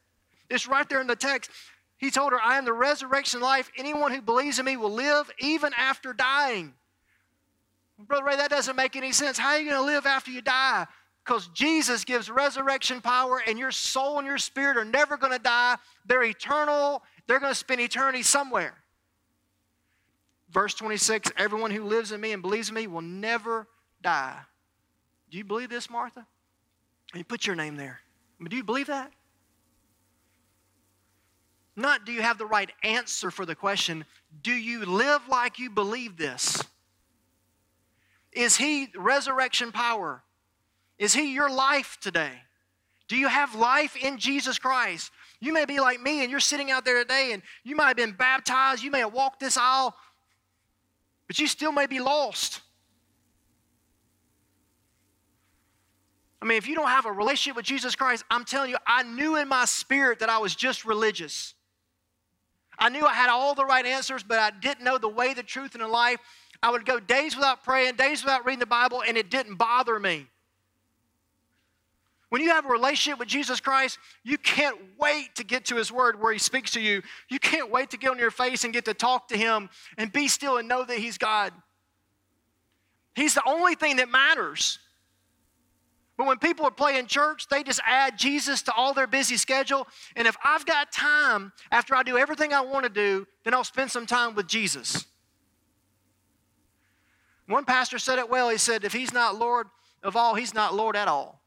It's right there in the text. He told her, I am the resurrection and life. Anyone who believes in me will live even after dying. Brother Ray, that doesn't make any sense. How are you going to live after you die? Because Jesus gives resurrection power, and your soul and your spirit are never going to die. They're eternal. They're going to spend eternity somewhere. Verse twenty-six, everyone who lives in me and believes in me will never die. Do you believe this, Martha? You put your name there. I mean, do you believe that? Not do you have the right answer for the question. Do you live like you believe this? Is he resurrection power? Is he your life today? Do you have life in Jesus Christ? You may be like me and you're sitting out there today and you might have been baptized, you may have walked this aisle, but you still may be lost. I mean, if you don't have a relationship with Jesus Christ, I'm telling you, I knew in my spirit that I was just religious. I knew I had all the right answers, but I didn't know the way, the truth, and the life. I would go days without praying, days without reading the Bible, and it didn't bother me. When you have a relationship with Jesus Christ, you can't wait to get to His Word where He speaks to you. You can't wait to get on your face and get to talk to Him and be still and know that He's God. He's the only thing that matters. But when people are playing church, they just add Jesus to all their busy schedule. And if I've got time after I do everything I want to do, then I'll spend some time with Jesus. One pastor said it well. He said, if He's not Lord of all, He's not Lord at all.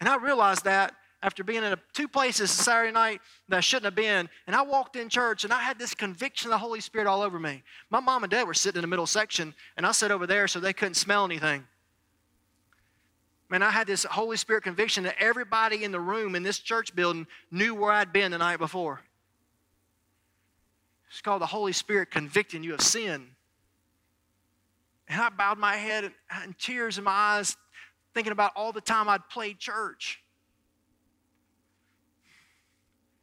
And I realized that after being in a, two places Saturday night that I shouldn't have been. And I walked in church, and I had this conviction of the Holy Spirit all over me. My mom and dad were sitting in the middle section, and I sat over there so they couldn't smell anything. Man, I had this Holy Spirit conviction that everybody in the room in this church building knew where I'd been the night before. It's called the Holy Spirit convicting you of sin. And I bowed my head and tears in my eyes, thinking about all the time I'd played church.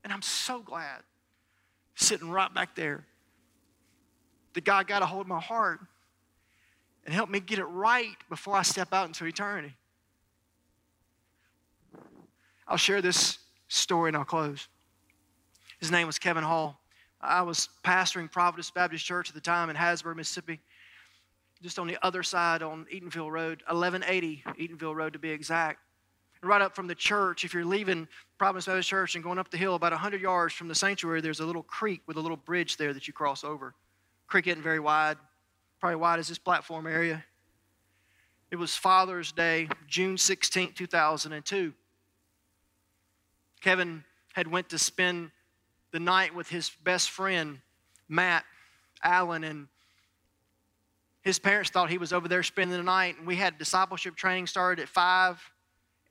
And I'm so glad, sitting right back there, that God got a hold of my heart and helped me get it right before I step out into eternity. I'll share this story and I'll close. His name was Kevin Hall. I was pastoring Providence Baptist Church at the time in Hasbrouck, Mississippi, just on the other side on Eatonville Road, eleven eighty Eatonville Road to be exact. And right up from the church, if you're leaving Providence Baptist Church and going up the hill about one hundred yards from the sanctuary, there's a little creek with a little bridge there that you cross over. Creek isn't very wide, probably wide as this platform area. It was Father's Day, June sixteenth, two thousand two. Kevin had went to spend the night with his best friend, Matt Allen, and his parents thought he was over there spending the night. And we had discipleship training started at five.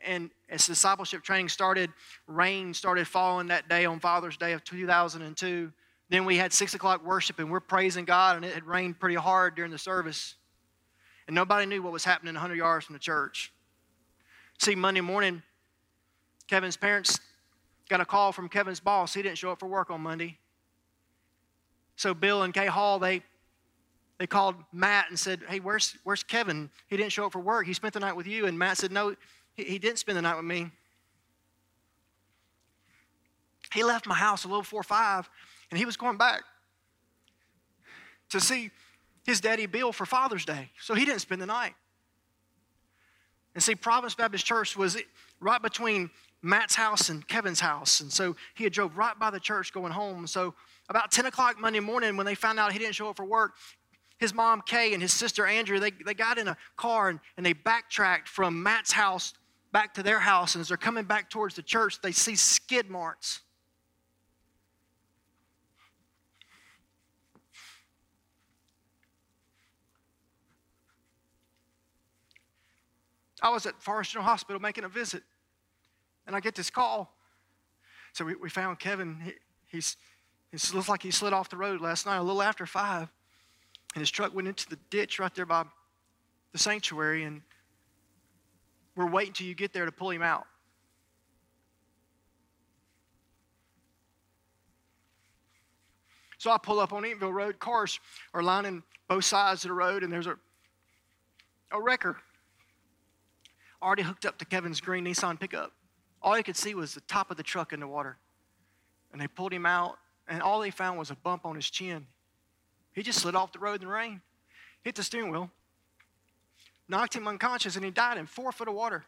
And as discipleship training started, rain started falling that day on Father's Day of two thousand two. Then we had six o'clock worship, and we're praising God, and it had rained pretty hard during the service. And nobody knew what was happening one hundred yards from the church. See, Monday morning, Kevin's parents got a call from Kevin's boss. He didn't show up for work on Monday. So Bill and Kay Hall, they they called Matt and said, hey, where's where's Kevin? He didn't show up for work. He spent the night with you. And Matt said, no, he, he didn't spend the night with me. He left my house a little before five, and he was going back to see his daddy Bill for Father's Day. So he didn't spend the night. And see, Providence Baptist Church was right between Matt's house and Kevin's house. And so he had drove right by the church going home. So about ten o'clock Monday morning, when they found out he didn't show up for work, his mom, Kay, and his sister, Andrea, they, they got in a car and, and they backtracked from Matt's house back to their house. And as they're coming back towards the church, they see skid marks. I was at Forest General Hospital making a visit, and I get this call. So we, we found Kevin. He, he's, it looks like he slid off the road last night a little after five, and his truck went into the ditch right there by the sanctuary, and we're waiting till you get there to pull him out. So I pull up on Eatonville Road. Cars are lining both sides of the road, and there's a, a wrecker. Already hooked up to Kevin's green Nissan pickup. All he could see was the top of the truck in the water. And they pulled him out, and all they found was a bump on his chin. He just slid off the road in the rain, hit the steering wheel, knocked him unconscious, and he died in four foot of water.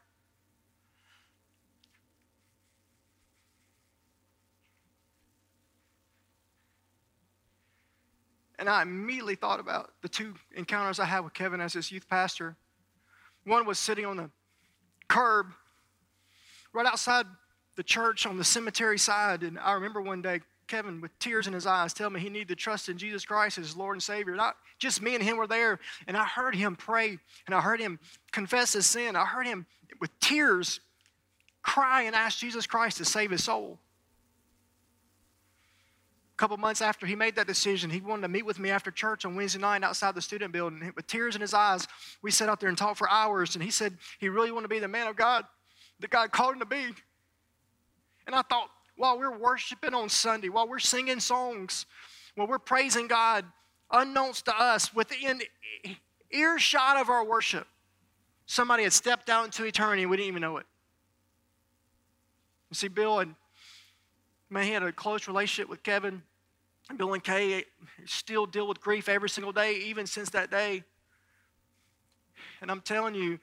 And I immediately thought about the two encounters I had with Kevin as his youth pastor. One was sitting on the curb right outside the church on the cemetery side. And I remember one day, Kevin, with tears in his eyes, telling me he needed to trust in Jesus Christ as Lord and Savior. And I, just me and him were there, and I heard him pray, and I heard him confess his sin. I heard him, with tears, cry and ask Jesus Christ to save his soul. A couple months after he made that decision, he wanted to meet with me after church on Wednesday night outside the student building. With tears in his eyes, we sat out there and talked for hours, and he said he really wanted to be the man of God that God called him to be. And I thought, while we're worshiping on Sunday, while we're singing songs, while we're praising God, Unknownst to us, within earshot of our worship, somebody had stepped out into eternity and we didn't even know it. You see, Bill and man, he had a close relationship with Kevin. Bill and Kay still deal with grief every single day, even since that day. And I'm telling you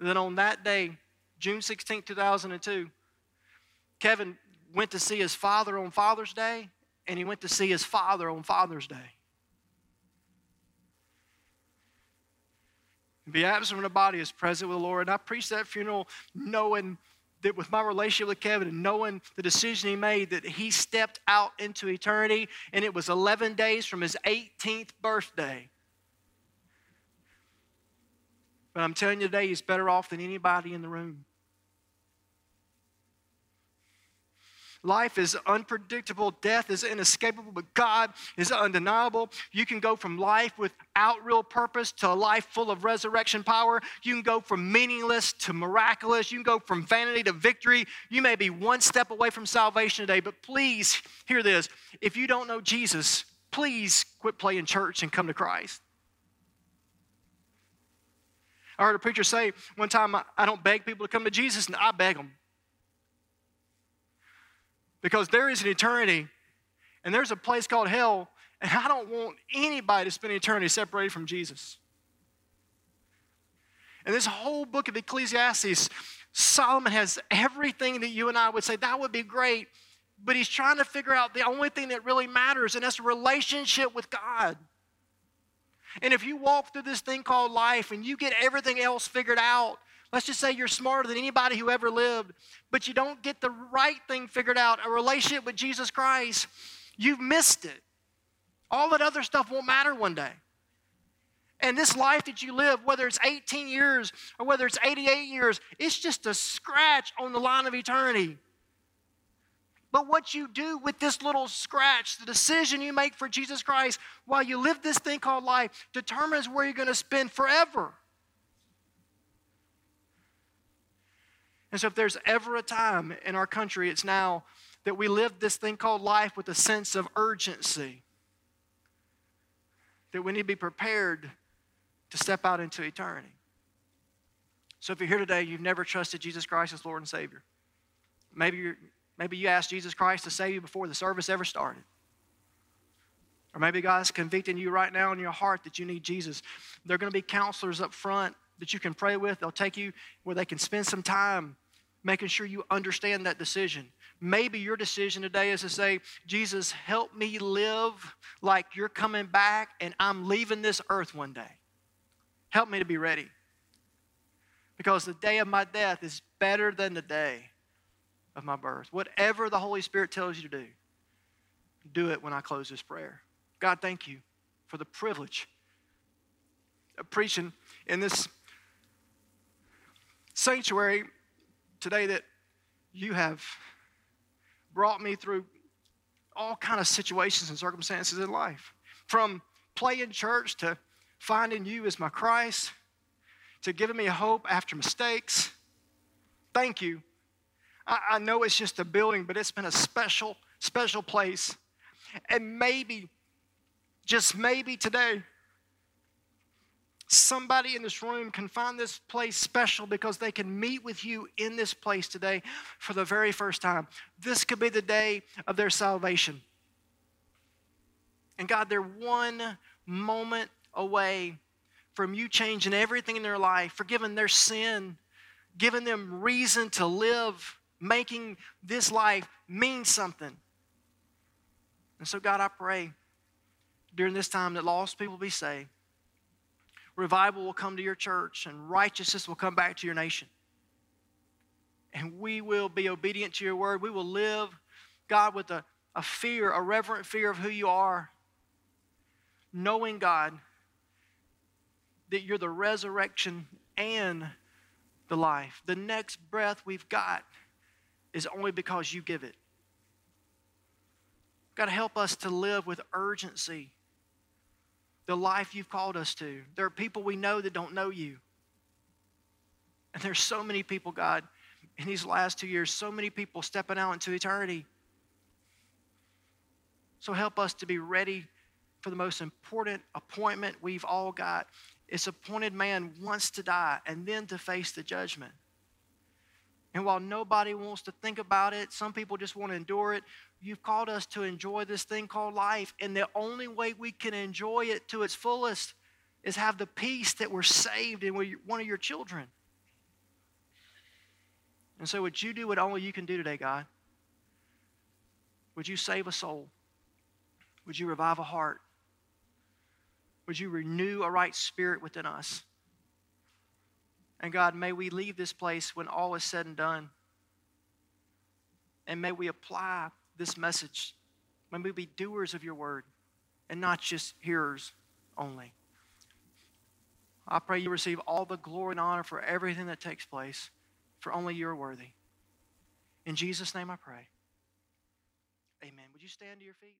that on that day, June sixteenth, two thousand two, Kevin went to see his father on Father's Day, and he went to see his father on Father's Day. Be absent from the body is present with the Lord. And I preached that funeral knowing that with my relationship with Kevin and knowing the decision he made, that he stepped out into eternity, and it was eleven days from his eighteenth birthday. But I'm telling you today, he's better off than anybody in the room. Life is unpredictable. Death is inescapable, but God is undeniable. You can go from life without real purpose to a life full of resurrection power. You can go from meaningless to miraculous. You can go from vanity to victory. You may be one step away from salvation today, but please hear this. If you don't know Jesus, please quit playing church and come to Christ. I heard a preacher say one time, I don't beg people to come to Jesus, and I beg them. Because there is an eternity, and there's a place called hell, and I don't want anybody to spend eternity separated from Jesus. And this whole book of Ecclesiastes, Solomon has everything that you and I would say, that would be great, but he's trying to figure out the only thing that really matters, and that's a relationship with God. And if you walk through this thing called life and you get everything else figured out, let's just say you're smarter than anybody who ever lived, but you don't get the right thing figured out, a relationship with Jesus Christ, you've missed it. All that other stuff won't matter one day. And this life that you live, whether it's eighteen years or whether it's eighty-eight years, it's just a scratch on the line of eternity. But what you do with this little scratch, the decision you make for Jesus Christ while you live this thing called life, determines where you're going to spend forever. And so if there's ever a time in our country, it's now, that we live this thing called life with a sense of urgency, that we need to be prepared to step out into eternity. So if you're here today, you've never trusted Jesus Christ as Lord and Savior. Maybe, you're, maybe you asked Jesus Christ to save you before the service ever started. Or maybe God's convicting you right now in your heart that you need Jesus. There are going to be counselors up front that you can pray with. They'll take you where they can spend some time making sure you understand that decision. Maybe your decision today is to say, Jesus, help me live like you're coming back and I'm leaving this earth one day. Help me to be ready. Because the day of my death is better than the day of my birth. Whatever the Holy Spirit tells you to do, do it when I close this prayer. God, thank you for the privilege of preaching in this sanctuary today, that you have brought me through all kinds of situations and circumstances in life, from playing church to finding you as my Christ, to giving me hope after mistakes. Thank you. I, I know it's just a building, but it's been a special, special place. And maybe, just maybe today, somebody in this room can find this place special because they can meet with you in this place today for the very first time. This could be the day of their salvation. And God, they're one moment away from you changing everything in their life, forgiving their sin, giving them reason to live, making this life mean something. And so, God, I pray during this time that lost people be saved. Revival will come to your church, and righteousness will come back to your nation. And we will be obedient to your word. We will live, God, with a, a fear, a reverent fear of who you are, knowing, God, that you're the resurrection and the life. The next breath we've got is only because you give it. God, help us to live with urgency the life you've called us to. There are people we know that don't know you. And there's so many people, God, in these last two years, so many people stepping out into eternity. So help us to be ready for the most important appointment we've all got. It's appointed man once to die and then to face the judgment. And while nobody wants to think about it, some people just want to endure it, you've called us to enjoy this thing called life. And the only way we can enjoy it to its fullest is have the peace that we're saved and we're one of your children. And so would you do what only you can do today, God? Would you save a soul? Would you revive a heart? Would you renew a right spirit within us? And God, may we leave this place when all is said and done. And may we apply this message. May we be doers of your word and not just hearers only. I pray you receive all the glory and honor for everything that takes place, for only you're worthy. In Jesus' name I pray. Amen. Would you stand to your feet?